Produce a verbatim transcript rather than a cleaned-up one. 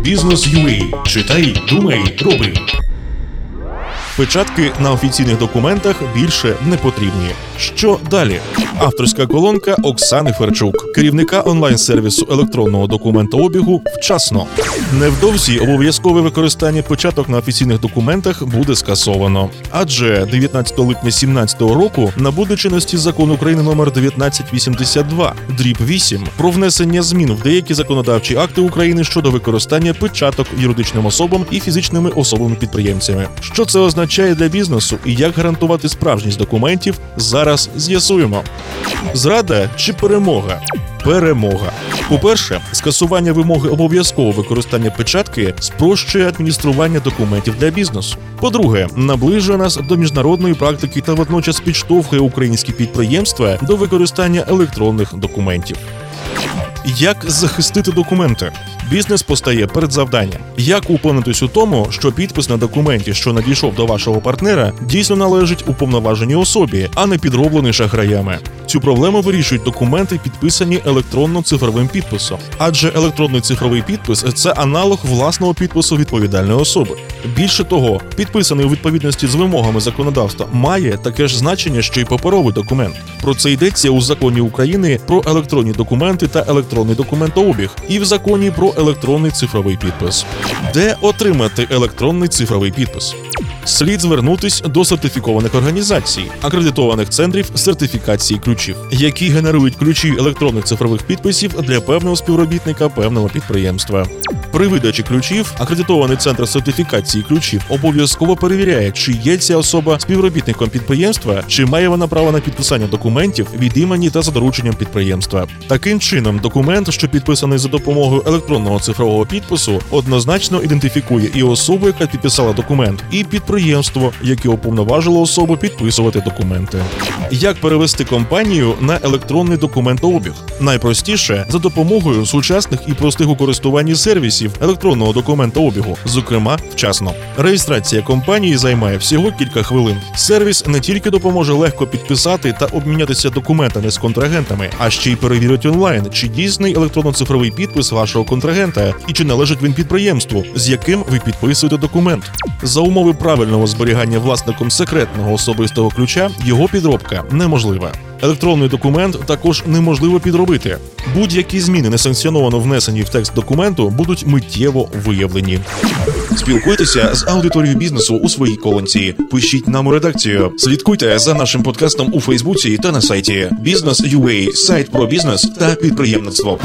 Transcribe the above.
Business ю ей. Читай, думай, роби. Печатки на офіційних документах більше не потрібні. Що далі? Авторська колонка Оксани Фарчук, керівника онлайн-сервісу електронного документообігу «Вчасно». Невдовзі обов'язкове використання печаток на офіційних документах буде скасовано. Адже дев'ятнадцятого липня дві тисячі сімнадцятого року набуде чинності закон України номер тисяча дев'ятсот вісімдесят два, дріб вісім про внесення змін в деякі законодавчі акти України щодо використання печаток юридичним особам і фізичними особами-підприємцями. Що це означає для бізнесу і як гарантувати справжність документів, зараз з'ясуємо. Зрада чи перемога? Перемога. По-перше, скасування вимоги обов'язкового використання печатки спрощує адміністрування документів для бізнесу. По-друге, наближує нас до міжнародної практики та водночас підштовхує українські підприємства до використання електронних документів. Як захистити документи? Бізнес постає перед завданням. Як упевнитись у тому, що підпис на документі, що надійшов до вашого партнера, дійсно належить уповноваженій особі, а не підроблений шахраями? Цю проблему вирішують документи, підписані електронно-цифровим підписом. Адже електронний цифровий підпис – це аналог власного підпису відповідальної особи. Більше того, підписаний у відповідності з вимогами законодавства має таке ж значення, що й паперовий документ. Про це йдеться у Законі України про електронні документи та електронний документообіг і в Законі про електронний цифровий підпис. Де отримати електронний цифровий підпис? Слід звернутися до сертифікованих організацій, акредитованих центрів сертифікації ключів, які генерують ключі електронних цифрових підписів для певного співробітника певного підприємства. При видачі ключів акредитований центр сертифікації ключів обов'язково перевіряє, чи є ця особа співробітником підприємства, чи має вона право на підписання документів від імені та за дорученням підприємства. Таким чином, документ, що підписаний за допомогою електронного цифрового підпису, однозначно ідентифікує і особу, яка підписала документ, і підприємство, яке уповноважило особу підписувати документи. Як перевести компанію на електронний документообіг? Найпростіше – за допомогою сучасних і простих у користуванні сервісів електронного документообігу, зокрема «Вчасно». Реєстрація компанії займає всього кілька хвилин. Сервіс не тільки допоможе легко підписати та обмінятися документами з контрагентами, а ще й перевірить онлайн, чи дійсний електронно-цифровий підпис вашого контрагента і чи належить він підприємству, з яким ви підписуєте документ. За умови правильного зберігання власником секретного особистого ключа його підробка неможлива. Електронний документ також неможливо підробити. Будь-які зміни, несанкціоновано внесені в текст документу, будуть миттєво виявлені. Спілкуйтеся з аудиторією бізнесу у своїй колонці. Пишіть нам у редакцію. Слідкуйте за нашим подкастом у Фейсбуці та на сайті Business ю ей – сайт про бізнес та підприємництво.